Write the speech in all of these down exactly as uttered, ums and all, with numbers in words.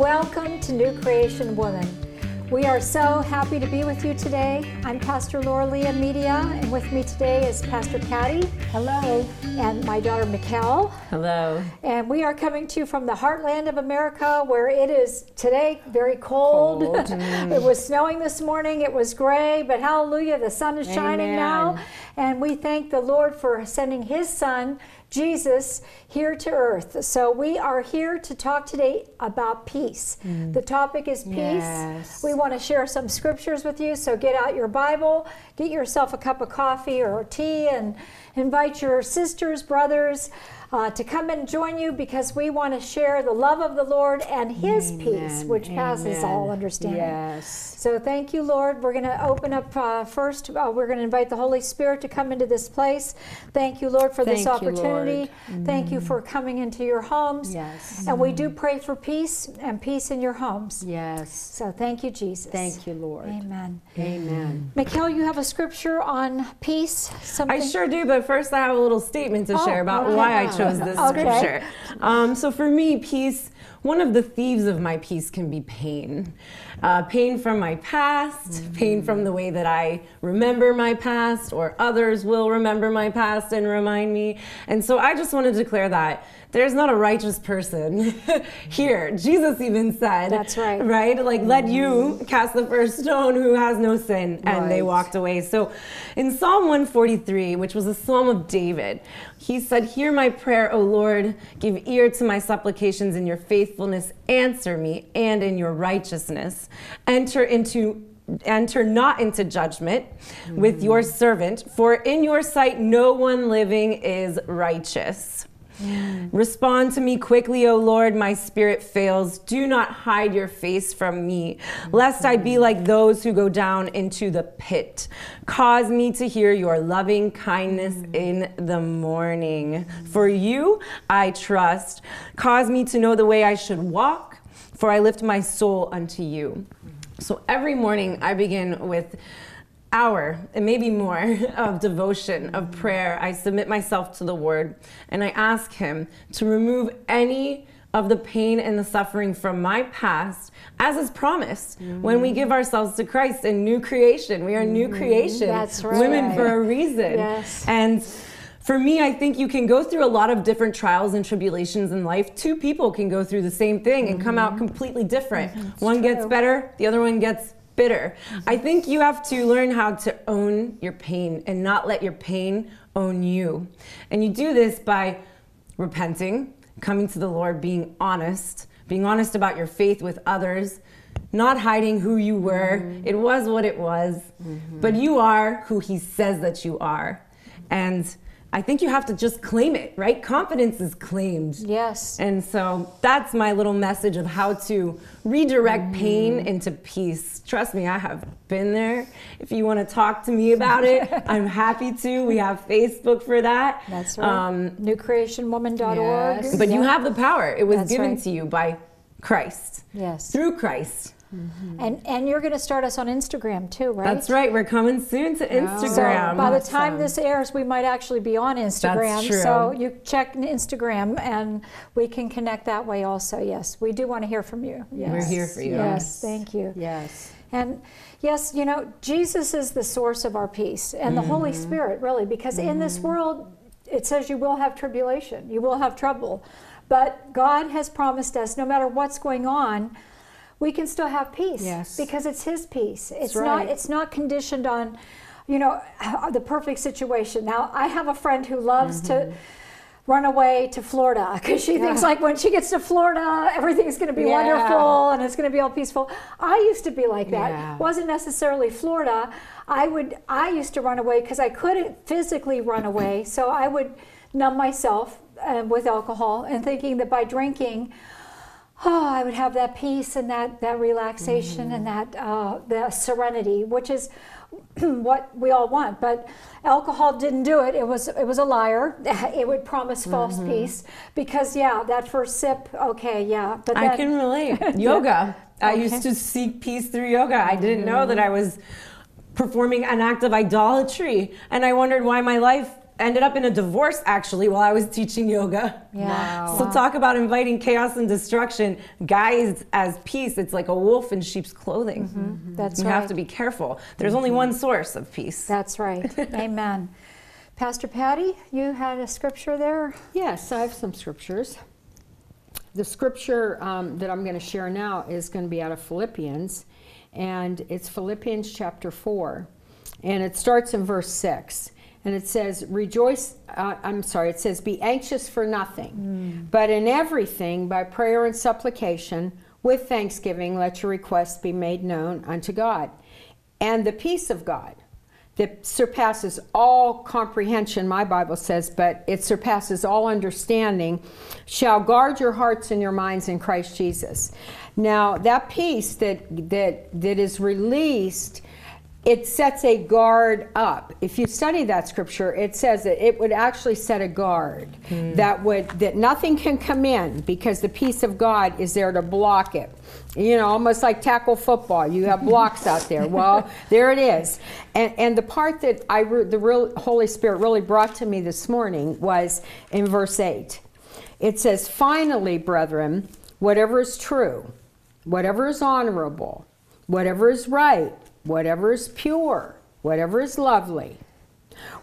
Welcome to New Creation Woman. We are so happy to be with you today. I'm Pastor Lorilee Media, and with me today is Pastor Patty. Hello. And my daughter Michal. Hello. And we are coming to you from the heartland of America, where it is today very cold. cold. Mm. It was snowing this morning. It was gray, but hallelujah, the sun is shining Amen. now. And we thank the Lord for sending His Son, Jesus, here to earth. So we are here to talk today about peace. Mm. The topic is peace. Yes. We want to share some scriptures with you, so get out your Bible, get yourself a cup of coffee or tea, and invite your sisters, brothers uh, to come and join you, because we want to share the love of the Lord and His Amen. peace, which Amen. passes all understanding. Yes. So thank you, Lord. We're going to open up uh, first. Uh, we're going to invite the Holy Spirit to come into this place. Thank you, Lord, for thank this opportunity. You, Mm. Thank you for coming into your homes. Yes. And we do pray for peace and peace in your homes. Yes. So thank you, Jesus. Thank you, Lord. Amen. Amen. Michal, you have a scripture on peace? Something? I sure do, but first I have a little statement to oh, share about okay. why I chose this okay. scripture. Um, so for me, peace, one of the thieves of my peace can be pain. Uh, pain from my past, mm-hmm. pain from the way that I remember my past, or others will remember my past and remind me. And so I just want to declare that there's not a righteous person here. Jesus even said, that's right. Right? Like, mm-hmm. let you cast the first stone who has no sin. And right. they walked away. So in Psalm one forty-three, which was a psalm of David, he said, hear my prayer, O Lord, give ear to my supplications in your faithfulness, answer me, and in your righteousness. Enter into Enter not into judgment mm. with your servant, for in your sight no one living is righteous. Mm. Respond to me quickly, O Lord, my spirit fails. Do not hide your face from me, lest I be like those who go down into the pit. Cause me to hear your loving kindness mm. in the morning. For you I trust. Cause me to know the way I should walk, for I lift my soul unto you. So every morning I begin with hour, and maybe more, of devotion, of prayer. I submit myself to the Word, and I ask Him to remove any of the pain and the suffering from my past, as is promised mm. when we give ourselves to Christ in new creation. We are new mm. creation, That's right. women for a reason. Yes. And for me, I think you can go through a lot of different trials and tribulations in life. Two people can go through the same thing and mm-hmm. come out completely different. That's one true. Gets better, the other one gets bitter. Mm-hmm. I think you have to learn how to own your pain and not let your pain own you. And you do this by repenting, coming to the Lord, being honest, being honest about your faith with others, not hiding who you were. Mm-hmm. It was what it was, mm-hmm. but you are who He says that you are. And I think you have to just claim it, right? Confidence is claimed. Yes. And so that's my little message of how to redirect mm. pain into peace. Trust me, I have been there. If you want to talk to me about it, I'm happy to. We have Facebook for that. That's right. Um, new creation woman dot org. Yes. But yeah. you have the power. It was that's given right. to you by Christ. Yes. Through Christ. Mm-hmm. And and you're going to start us on Instagram too, right? That's right. We're coming soon to Instagram. Oh, so by the time awesome. this airs, we might actually be on Instagram. That's true. So you check Instagram, and we can connect that way also. Yes, we do want to hear from you. Yes. We're here for you. Yes, yes. Thank you. Yes. And yes, you know, Jesus is the source of our peace, and mm-hmm. the Holy Spirit, really, because mm-hmm. in this world, it says you will have tribulation, you will have trouble, but God has promised us, no matter what's going on, we can still have peace yes. because it's His peace. It's right. not it's not conditioned on, you know, the perfect situation. Now, I have a friend who loves mm-hmm. to run away to Florida, because she yeah. thinks like when she gets to Florida, everything's going to be yeah. wonderful and it's going to be all peaceful. I used to be like that. Yeah. Wasn't necessarily Florida. I would I used to run away because I couldn't physically run away, so I would numb myself uh, with alcohol, and thinking that by drinking, oh, I would have that peace and that, that relaxation mm-hmm. and that uh, the serenity, which is what we all want. But alcohol didn't do it. It was it was a liar. It would promise false mm-hmm. peace, because yeah, that first sip, okay, yeah. But then, I can relate. Yoga. I okay. used to seek peace through yoga. I didn't know that I was performing an act of idolatry, and I wondered why my life ended up in a divorce, actually, while I was teaching yoga. Yeah. Wow. So talk about inviting chaos and destruction. Guys, as peace, it's like a wolf in sheep's clothing. Mm-hmm. Mm-hmm. That's you right. You have to be careful. There's mm-hmm. only one source of peace. That's right. Amen. Pastor Patty, you had a scripture there? Yes, I have some scriptures. The scripture um, that I'm going to share now is going to be out of Philippians, and it's Philippians chapter four, and it starts in verse six, and it says, rejoice, uh, I'm sorry, it says, be anxious for nothing, mm. but in everything by prayer and supplication with thanksgiving let your requests be made known unto God, and the peace of God that surpasses all comprehension, my Bible says, but it surpasses all understanding, shall guard your hearts and your minds in Christ Jesus. Now, that peace that, that, that is released, it sets a guard up. If you study that scripture, it says that it would actually set a guard, mm. that would that nothing can come in, because the peace of God is there to block it. You know, almost like tackle football. You have blocks out there. Well, there it is. And, and the part that I re the real Holy Spirit really brought to me this morning was in verse eight. It says, finally, brethren, whatever is true, whatever is honorable, whatever is right, whatever is pure, whatever is lovely,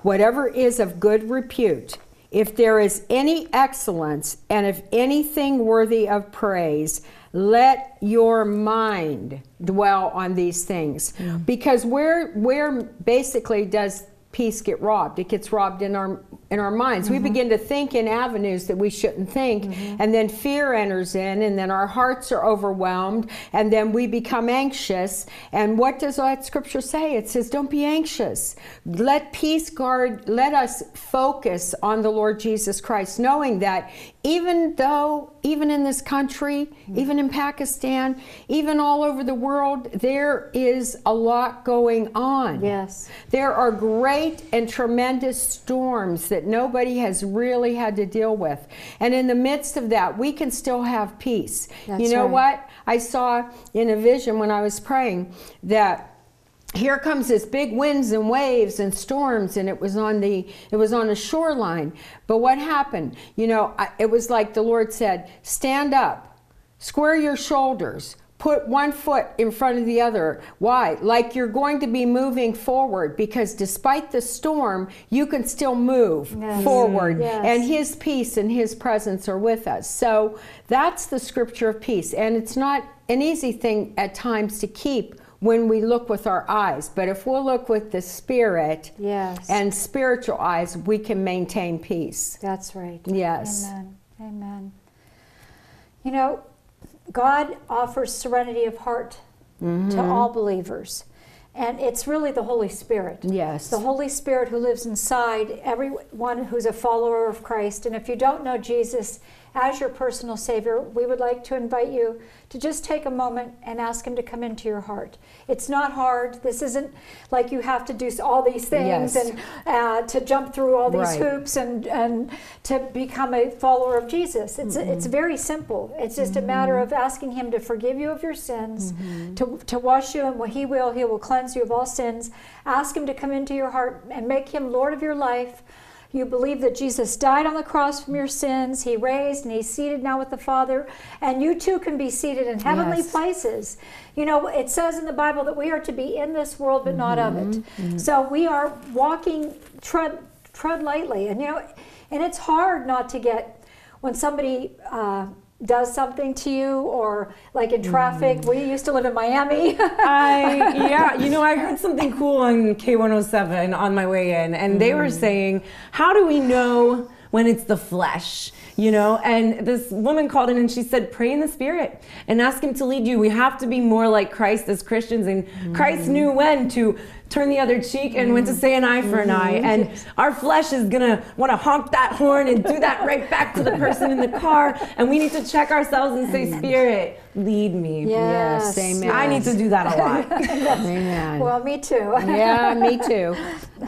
whatever is of good repute, if there is any excellence, and if anything worthy of praise, let your mind dwell on these things. Yeah. Because where where basically does peace get robbed? It gets robbed in our in our minds. Mm-hmm. We begin to think in avenues that we shouldn't think, mm-hmm. and then fear enters in, and then our hearts are overwhelmed, and then we become anxious. And what does that scripture say? It says, don't be anxious. Let peace guard, let us focus on the Lord Jesus Christ, knowing that even though, even in this country, mm-hmm. even in Pakistan, even all over the world, there is a lot going on. Yes. There are great and tremendous storms that that nobody has really had to deal with. And in the midst of that, we can still have peace. That's you know right. what? I saw in a vision when I was praying that here comes this big winds and waves and storms, and it was on the it was on a shoreline. But what happened? You know, I, it was like the Lord said, stand up, square your shoulders, put one foot in front of the other. Why? Like you're going to be moving forward, because despite the storm, you can still move yes. forward. Yes. And His peace and His presence are with us. So that's the scripture of peace. And it's not an easy thing at times to keep when we look with our eyes. But if we'll look with the Spirit yes. and spiritual eyes, we can maintain peace. That's right. Yes. Amen. Amen. You know, God offers serenity of heart mm-hmm. to all believers, and it's really the Holy Spirit. Yes. The Holy Spirit who lives inside everyone who's a follower of Christ. And if you don't know Jesus as your personal Savior, we would like to invite you to just take a moment and ask Him to come into your heart. It's not hard. This isn't like you have to do all these things yes. and uh, to jump through all these right. hoops and, and to become a follower of Jesus. It's, mm-hmm. it's very simple. It's just mm-hmm. a matter of asking Him to forgive you of your sins, mm-hmm. to, to wash you, and what He will, He will cleanse you of all sins. Ask Him to come into your heart and make Him Lord of your life. You believe that Jesus died on the cross from your sins, He raised, and He's seated now with the Father, and you too can be seated in heavenly yes. places. You know, it says in the Bible that we are to be in this world, but mm-hmm. not of it. Mm-hmm. So we are walking, tread, tread lightly. And you know, and it's hard not to get, when somebody uh, does something to you, or like in traffic, mm. we used to live in Miami. I, yeah, you know, I heard something cool on K one oh seven on my way in, and mm. they were saying, how do we know when it's the flesh? You know, and this woman called in and she said, pray in the Spirit and ask Him to lead you. We have to be more like Christ as Christians, and mm. Christ knew when to turn the other cheek and mm. when to say an eye for an eye. And our flesh is gonna wanna honk that horn and do that right back to the person in the car. And we need to check ourselves and say, Spirit, lead me. Yes, yes. Amen. I need to do that a lot. Amen. Well, me too. Yeah, me too.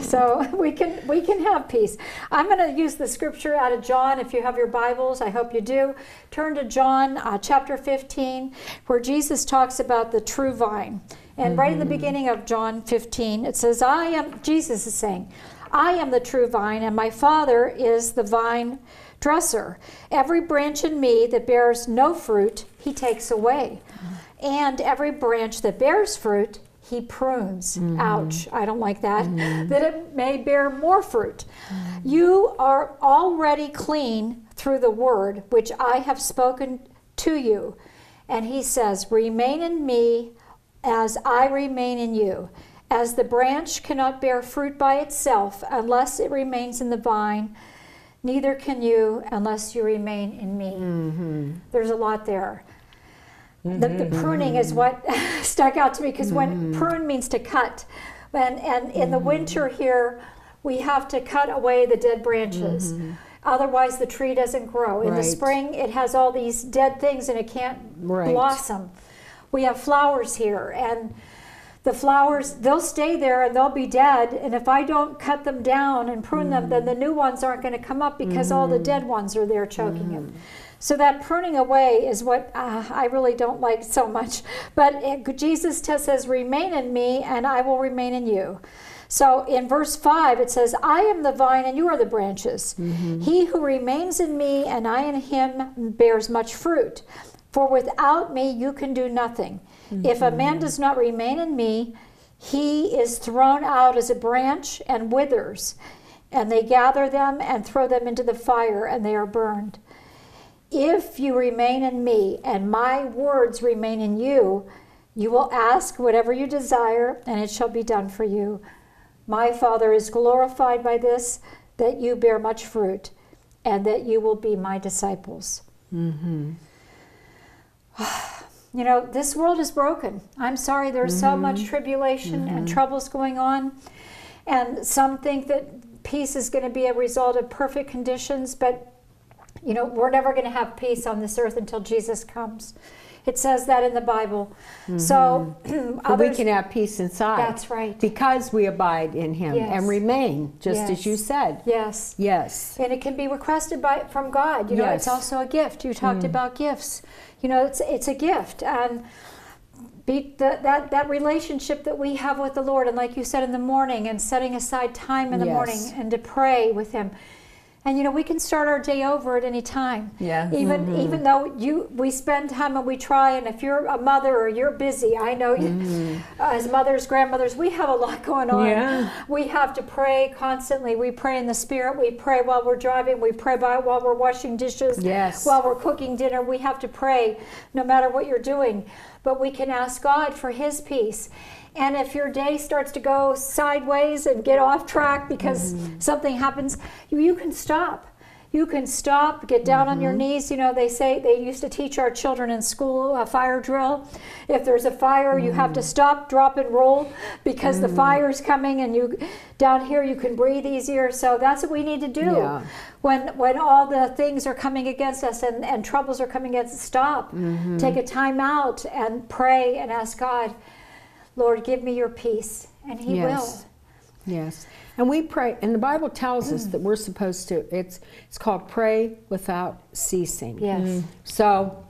So we can, we can have peace. I'm gonna use the scripture out of John. If you have your Bibles, I hope you do. Turn to John uh, chapter fifteen, where Jesus talks about the true vine. And right in the beginning of John fifteen, it says, I am, Jesus is saying, I am the true vine, and my Father is the vine dresser. Every branch in me that bears no fruit, he takes away. Mm-hmm. And every branch that bears fruit, he prunes. Mm-hmm. Ouch, I don't like that. Mm-hmm. That it may bear more fruit. Mm-hmm. You are already clean through the word which I have spoken to you. And he says, remain in me as I remain in you. As the branch cannot bear fruit by itself unless it remains in the vine, neither can you unless you remain in me. Mm-hmm. There's a lot there. Mm-hmm. the, the pruning is what stuck out to me, because mm-hmm. when prune means to cut, and, and in mm-hmm. the winter here, we have to cut away the dead branches. Mm-hmm. Otherwise the tree doesn't grow. In right. the spring, it has all these dead things and it can't right. blossom. We have flowers here, and the flowers, they'll stay there and they'll be dead, and if I don't cut them down and prune mm. them, then the new ones aren't going to come up because mm. all the dead ones are there choking mm. them. So that pruning away is what uh, I really don't like so much. But it, Jesus says, remain in me and I will remain in you. So in verse five, it says, I am the vine and you are the branches. Mm-hmm. He who remains in me and I in him bears much fruit. For without me you can do nothing. Mm-hmm. If a man does not remain in me, he is thrown out as a branch and withers. And they gather them and throw them into the fire, and they are burned. If you remain in me and my words remain in you, you will ask whatever you desire, and it shall be done for you. My Father is glorified by this, that you bear much fruit, and that you will be my disciples. Mm-hmm. You know, this world is broken. I'm sorry, there's mm-hmm. so much tribulation mm-hmm. and troubles going on. And some think that peace is going to be a result of perfect conditions, but, you know, we're never going to have peace on this earth until Jesus comes. It says that in the Bible. Mm-hmm. So others, but we can have peace inside. That's right. Because we abide in him yes. and remain, just yes. as you said. Yes. Yes. And it can be requested by from God. You know, yes. it's also a gift. You talked mm. about gifts. You know, it's it's a gift. And be the, that, that relationship that we have with the Lord, and like you said in the morning, and setting aside time in the yes. morning and to pray with him. And you know, we can start our day over at any time. Yeah. Even mm-hmm. even though you we spend time and we try, and if you're a mother or you're busy, I know mm-hmm. you, uh, as mothers, grandmothers, we have a lot going on. Yeah. We have to pray constantly. We pray in the Spirit. We pray while we're driving. We pray by, while we're washing dishes. Yes. While we're cooking dinner, we have to pray no matter what you're doing. But we can ask God for his peace. And if your day starts to go sideways and get off track because mm-hmm. something happens, you, you can stop. You can stop, get down mm-hmm. on your knees. You know, they say, they used to teach our children in school a fire drill. If there's a fire, mm-hmm. you have to stop, drop, and roll because mm-hmm. the fire's coming, and you down here you can breathe easier. So that's what we need to do. Yeah. When when all the things are coming against us and, and troubles are coming against us, stop. Mm-hmm. Take a time out and pray and ask God, Lord, give me your peace, and he yes. will. Yes, and we pray, and the Bible tells us that we're supposed to, it's it's called pray without ceasing. Yes. Mm-hmm. So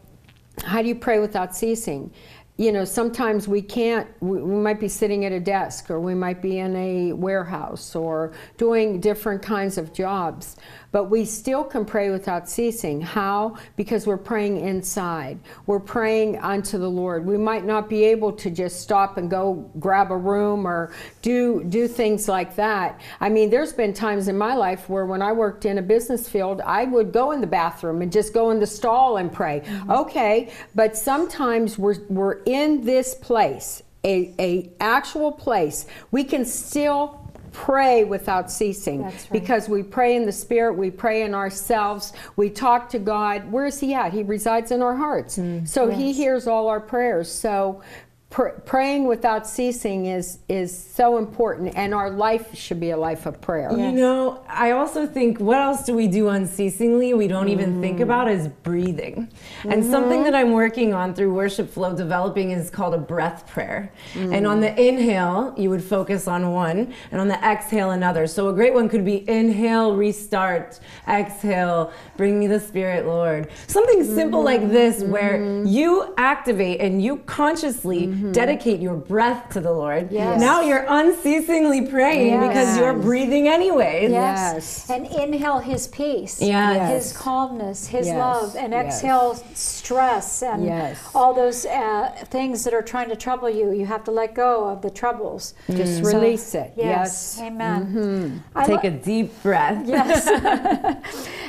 how do you pray without ceasing? You know, sometimes we can't, we, we might be sitting at a desk, or we might be in a warehouse, or doing different kinds of jobs, but we still can pray without ceasing. How? Because we're praying inside. We're praying unto the Lord. We might not be able to just stop and go grab a room or do do things like that. I mean, there's been times in my life where when I worked in a business field, I would go in the bathroom and just go in the stall and pray. Mm-hmm. Okay, but sometimes we're, we're in this place, a, a actual place, we can still pray without ceasing. That's right. Because we pray in the Spirit, we pray in ourselves, we talk to God. Where is he at? He resides in our hearts. Mm, so yes. he hears all our prayers. So pr praying without ceasing is is so important, and our life should be a life of prayer. Yes. You know, I also think, what else do we do unceasingly we don't mm. even think about is breathing. Mm-hmm. And something that I'm working on through Worship Flow developing is called a breath prayer. Mm. And on the inhale, you would focus on one, and on the exhale, another. So a great one could be inhale, restart, exhale, bring me the Spirit, Lord. Something simple mm-hmm. like this, where mm-hmm. you activate and you consciously mm-hmm. Mm-hmm. Dedicate your breath to the Lord. Yes. Now you're unceasingly praying yes. because you're breathing anyways. Yes. yes. And inhale His peace, yes. His calmness, His yes. love, and exhale yes. stress and yes. all those uh, things that are trying to trouble you. You have to let go of the troubles. Mm. Just release so, it. Yes. yes. Amen. Mm-hmm. Take a deep breath. Yes.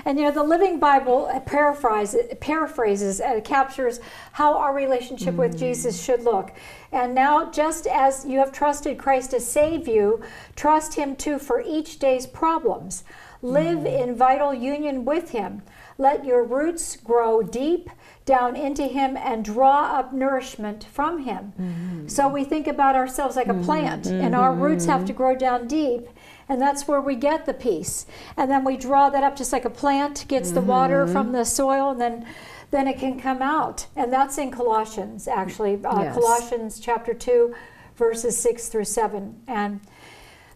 And you know, the Living Bible paraphrases, paraphrases uh, captures how our relationship mm. with Jesus should look. And now, just as you have trusted Christ to save you, trust Him too for each day's problems. Live mm. in vital union with Him. Let your roots grow deep down into Him and draw up nourishment from Him. Mm-hmm. So we think about ourselves like mm-hmm. a plant, mm-hmm. and our roots have to grow down deep, and that's where we get the peace. And then we draw that up just like a plant gets mm-hmm. the water from the soil, and then then it can come out. And that's in Colossians, actually. Uh, yes. Colossians chapter two, verses six through seven. And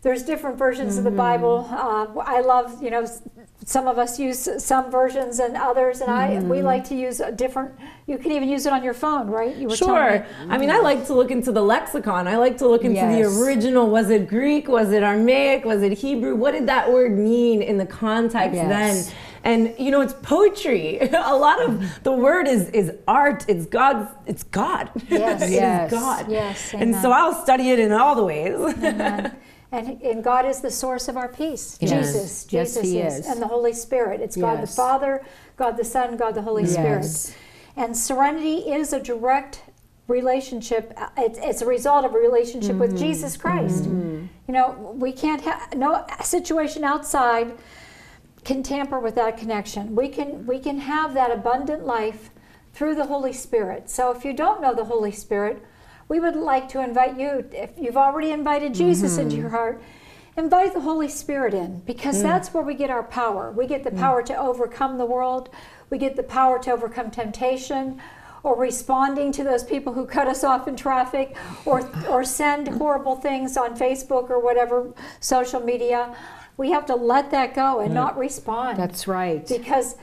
there's different versions mm-hmm. of the Bible. Uh, I love, you know, some of us use some versions and others, and I mm. we like to use a different. You can even use it on your phone, right? You were sure. Me. I mean, I like to look into the lexicon. I like to look into yes. the original. Was it Greek? Was it Aramaic? Was it Hebrew? What did that word mean in the context yes. then? And you know, it's poetry. A lot of the word is is art. It's God's. It's God. Yes. it yes. is God. Yes. Amen. And so I'll study it in all the ways. Amen. And, and God is the source of our peace. Yes. Jesus, yes, Jesus He is. is, and the Holy Spirit. It's yes. God the Father, God the Son, God the Holy yes. Spirit. And serenity is a direct relationship. It's, it's a result of a relationship mm-hmm. with Jesus Christ. Mm-hmm. You know, we can't have no situation outside can tamper with that connection. We can we can have that abundant life through the Holy Spirit. So if you don't know the Holy Spirit, we would like to invite you, if you've already invited Jesus mm-hmm. into your heart, invite the Holy Spirit in, because mm. that's where we get our power. We get the mm. power to overcome the world. We get the power to overcome temptation, or responding to those people who cut us off in traffic, or, or send horrible things on Facebook or whatever social media. We have to let that go and mm. not respond. That's right. Because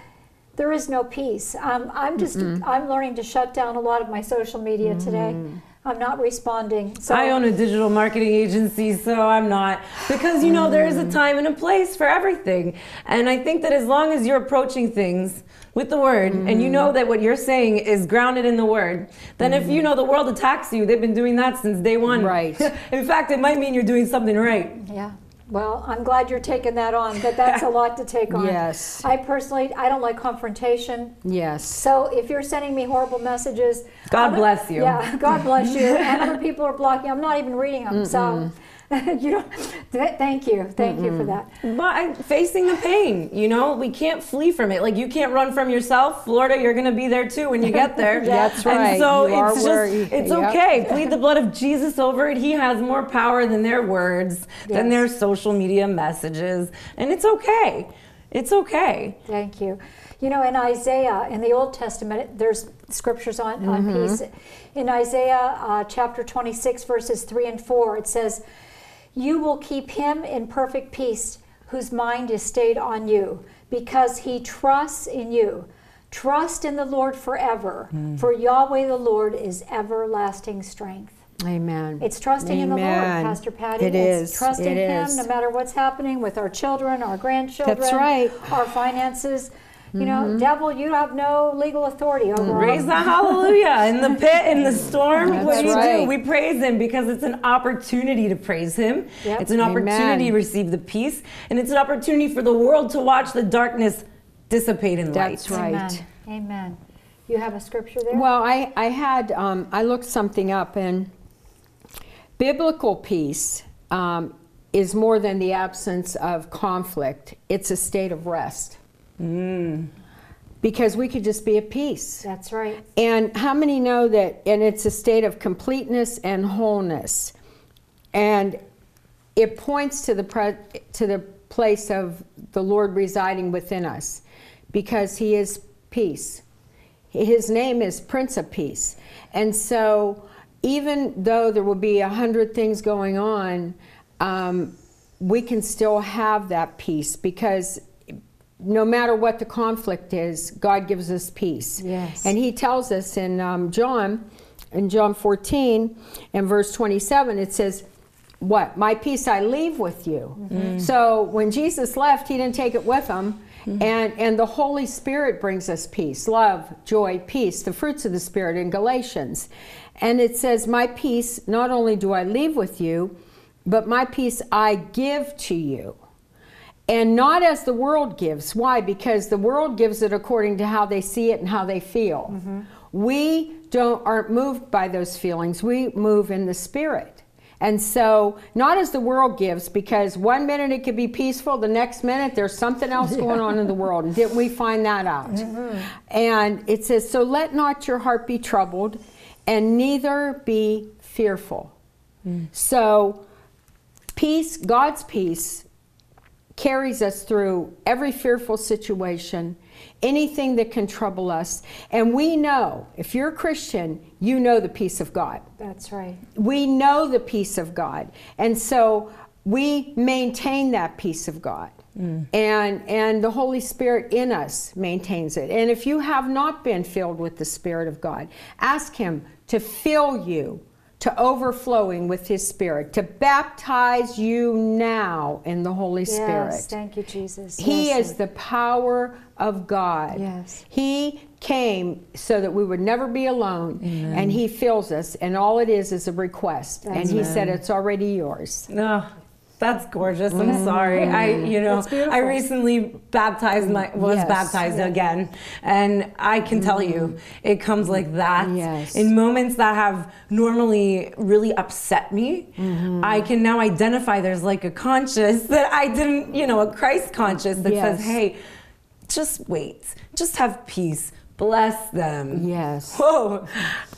there is no peace. Um, I'm just, Mm-mm. I'm learning to shut down a lot of my social media mm. today. I'm not responding. So I own a digital marketing agency, so I'm not. Because, you know, there is a time and a place for everything. And I think that as long as you're approaching things with the Word, mm. and you know that what you're saying is grounded in the Word, then mm. if you know the world attacks you, they've been doing that since day one. Right. In fact, it might mean you're doing something right. Yeah. Well, I'm glad you're taking that on, but that's a lot to take on. Yes. I personally, I don't like confrontation. Yes. So if you're sending me horrible messages, God other, bless you. Yeah, God bless you. And other people are blocking. I'm not even reading them. Mm-mm. So. you don't, th thank you, thank Mm-mm. you for that. But I'm facing the pain, you know, we can't flee from it. Like you can't run from yourself, Florida. You're going to be there too when you get there. That's right. And so you it's just, it's yep. okay. Plead the blood of Jesus over it. He has more power than their words, yes. than their social media messages, and it's okay. It's okay. Thank you. You know, in Isaiah, in the Old Testament, there's scriptures on mm-hmm. on peace. In Isaiah uh, chapter twenty-six, verses three and four, it says. You will keep him in perfect peace, whose mind is stayed on you, because he trusts in you. Trust in the Lord forever, mm. for Yahweh the Lord is everlasting strength. Amen. It's trusting Amen. in the Lord, Pastor Patty. It it's is. trusting it Him is. no matter what's happening with our children, our grandchildren, That's right. our finances. You know, mm-hmm. devil, you have no legal authority over us. Raise the hallelujah in the pit, in the storm. That's what do you right. do? We praise Him because it's an opportunity to praise Him. Yep. It's an opportunity Amen. to receive the peace. And it's an opportunity for the world to watch the darkness dissipate in light. That's right. Amen. Amen. You have a scripture there? Well, I, I had, um, I looked something up, and biblical peace um, is more than the absence of conflict. It's a state of rest. Mm. Because we could just be at peace. That's right. And how many know that, and it's a state of completeness and wholeness. And it points to the, pre to the place of the Lord residing within us, because He is peace. His name is Prince of Peace. And so even though there will be a hundred things going on, um, we can still have that peace, because no matter what the conflict is, God gives us peace. Yes. And He tells us in um, John in John fourteen and verse twenty-seven, it says, what? My peace I leave with you. Mm-hmm. So when Jesus left, he didn't take it with him. Mm-hmm. And, and the Holy Spirit brings us peace, love, joy, peace, the fruits of the Spirit in Galatians. And it says, my peace, not only do I leave with you, but my peace I give to you. And not as the world gives. Why? Because the world gives it according to how they see it and how they feel. Mm-hmm. We don't, aren't moved by those feelings. We move in the Spirit. And so, not as the world gives, because one minute it could be peaceful, the next minute there's something else going on in the world. And didn't we find that out? Mm-hmm. And it says, so let not your heart be troubled, and neither be fearful. Mm. So, peace, God's peace, carries us through every fearful situation, anything that can trouble us. And we know, if you're a Christian, you know the peace of God. That's right. We know the peace of God. And so we maintain that peace of God. Mm. And, and the Holy Spirit in us maintains it. And if you have not been filled with the Spirit of God, ask Him to fill you to overflowing with His Spirit, to baptize you now in the Holy yes, Spirit. Yes, thank you, Jesus. He yes, is Lord. The power of God. Yes. He came so that we would never be alone, Amen. And He fills us, and all it is is a request, that's and He right. said it's already yours. Oh, that's gorgeous. I'm mm-hmm. sorry. I, you know, I recently baptized my was yes. baptized yes. again, and I can mm-hmm. tell you, it comes like that. Yes. In moments that have normally really upset me, mm-hmm. I can now identify. There's like a conscience that I didn't, you know, a Christ conscience that yes. says, "Hey, just wait, just have peace." Bless them. Yes. Whoa.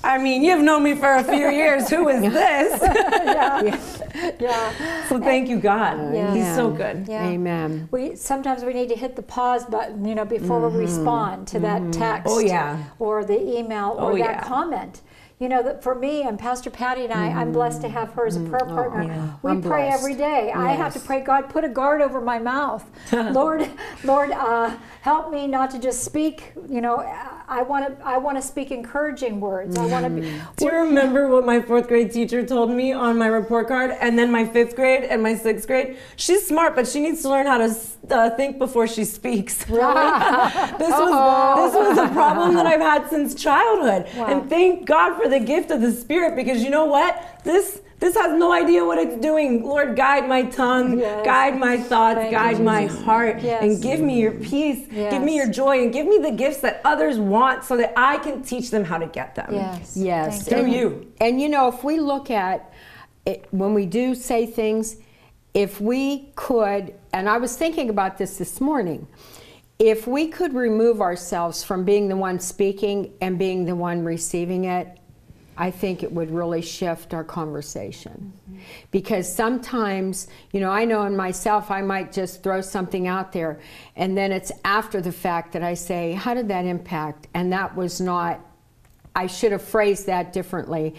I mean, you've known me for a few years. Who is this? yeah. yeah. So thank you, God. Yeah. He's so good. Yeah. Amen. We sometimes we need to hit the pause button, you know, before mm-hmm. we respond to mm-hmm. that text oh, yeah. or the email or oh, that yeah. comment. You know, that for me and Pastor Patty and I, mm-hmm. I'm blessed to have her as a prayer partner. Oh, yeah. We I'm pray blessed. Every day. Yes. I have to pray, God, put a guard over my mouth. Lord, Lord, uh, help me not to just speak, you know, I want to I want to speak encouraging words. Mm-hmm. I want to be. Do you remember what my fourth grade teacher told me on my report card, and then my fifth grade and my sixth grade? She's smart, but she needs to learn how to uh, think before she speaks. Really? this Uh-oh. was this was a problem that I've had since childhood. Wow. And thank God for the gift of the Spirit, because you know what? This This has no idea what it's doing. Lord, guide my tongue, yes. guide my thoughts, Thank guide you, my heart, yes. and give me your peace, yes. give me your joy, and give me the gifts that others want so that I can teach them how to get them. Yes. yes. Through you. you. And you know, if we look at it, when we do say things, if we could, and I was thinking about this this morning, if we could remove ourselves from being the one speaking and being the one receiving it, I think it would really shift our conversation. Mm-hmm. Because sometimes, you know, I know in myself, I might just throw something out there, and then it's after the fact that I say, how did that impact? And that was not, I should have phrased that differently.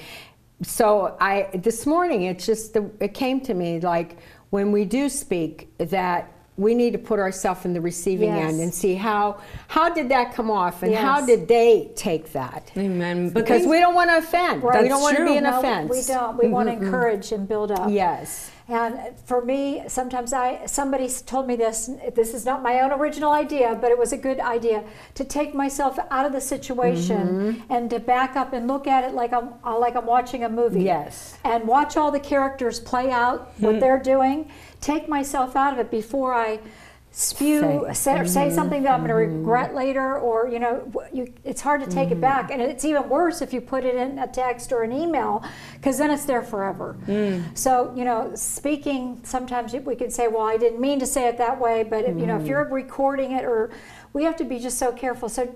So I, this morning, it's just, the, it came to me, like, when we do speak, that we need to put ourselves in the receiving yes. end and see how how did that come off, and yes. how did they take that? Amen. But because these, we don't want to offend. Right. We don't want to be an no, offense. We don't. We mm-hmm. want to encourage and build up. Yes. And for me, sometimes I somebody told me this. This is not my own original idea, but it was a good idea to take myself out of the situation mm-hmm. and to back up and look at it like I'm like I'm watching a movie. Yes. And watch all the characters play out mm-hmm. what they're doing. Take myself out of it before I spew, say, say, mm-hmm, say something that I'm mm-hmm. going to regret later, or, you know, you, it's hard to take mm-hmm. it back. And it's even worse if you put it in a text or an email, because then it's there forever. Mm. So, you know, speaking, sometimes we can say, well, I didn't mean to say it that way, but, mm-hmm. if, you know, if you're recording it, or we have to be just so careful. So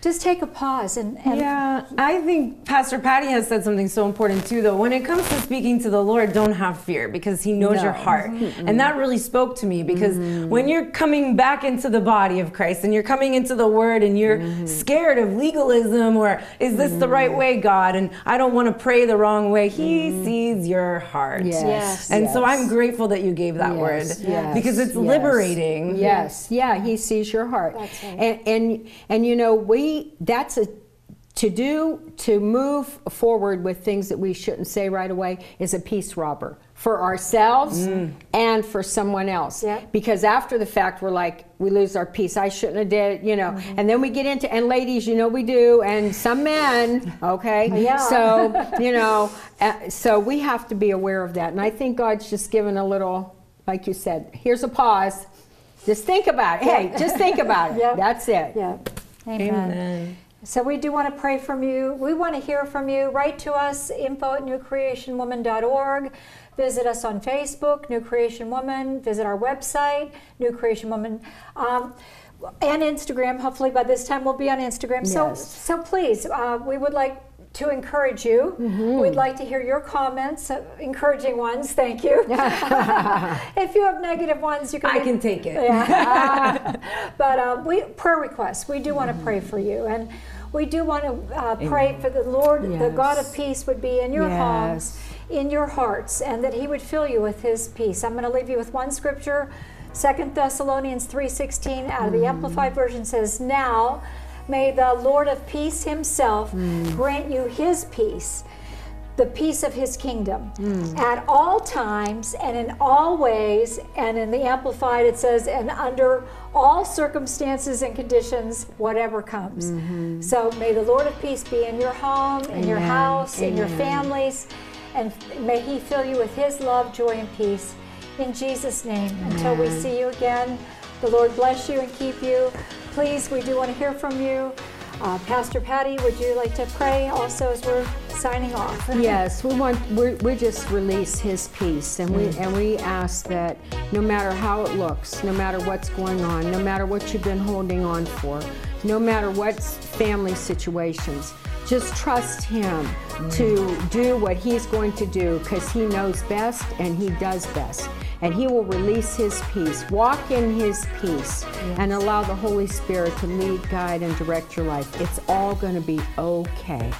just take a pause. And, and yeah, I think Pastor Patty has said something so important too, though. When it comes to speaking to the Lord, don't have fear, because He knows no. your heart. Mm-hmm. And that really spoke to me, because mm-hmm. when you're coming back into the body of Christ, and you're coming into the Word, and you're mm-hmm. scared of legalism, or is this mm-hmm. the right way, God? And I don't want to pray the wrong way. He mm-hmm. sees your heart. Yes. Yes. And yes. so I'm grateful that you gave that yes. word, yes. because it's yes. liberating. Yes. yes. Yeah. He sees your heart. That's right. And, and, and you know, we, that's a to do, to move forward with things that we shouldn't say right away is a peace robber for ourselves mm. and for someone else. Yeah. Because after the fact, we're like, we lose our peace. I shouldn't have did, you know. Mm-hmm. And then we get into, and ladies, you know we do, and some men, okay? Yeah. So, you know, uh, so we have to be aware of that. And I think God's just given a little, like you said, here's a pause. Just think about it. Yeah. Hey, just think about it. Yep. That's it. Yeah. Amen. Amen. So we do want to pray from you. We want to hear from you. Write to us, info at new creation woman dot org. Visit us on Facebook, New Creation Woman. Visit our website, New Creation Woman. Um, and Instagram. Hopefully by this time we'll be on Instagram. Yes. So, so please, uh, we would like to encourage you. Mm-hmm. We'd like to hear your comments, uh, encouraging ones, thank you. If you have negative ones, you can- I make, can take it. Yeah. uh, but uh, we prayer requests, we do want to pray for you. And we do want to uh, pray for the Lord, yes. the God of peace would be in your yes. homes, in your hearts, and that he would fill you with his peace. I'm gonna leave you with one scripture, Second Thessalonians three sixteen out of the mm. Amplified Version says, now, may the Lord of peace himself mm. grant you his peace, the peace of his kingdom, mm. at all times and in all ways, and in the Amplified it says, and under all circumstances and conditions, whatever comes. Mm-hmm. So may the Lord of peace be in your home, Amen. In your house, Amen. In your families, and may he fill you with his love, joy, and peace. In Jesus' name, Amen. Until we see you again, the Lord bless you and keep you. Please, we do want to hear from you. Uh, Pastor Patty, would you like to pray also as we're signing off? Yes, we want we we just release His peace, and we and we ask that no matter how it looks, no matter what's going on, no matter what you've been holding on for, no matter what's family situations, just trust Him to do what He's going to do, because He knows best and He does best. And He will release His peace. Walk in His peace, yes. and allow the Holy Spirit to lead, guide, and direct your life. It's all going to be okay.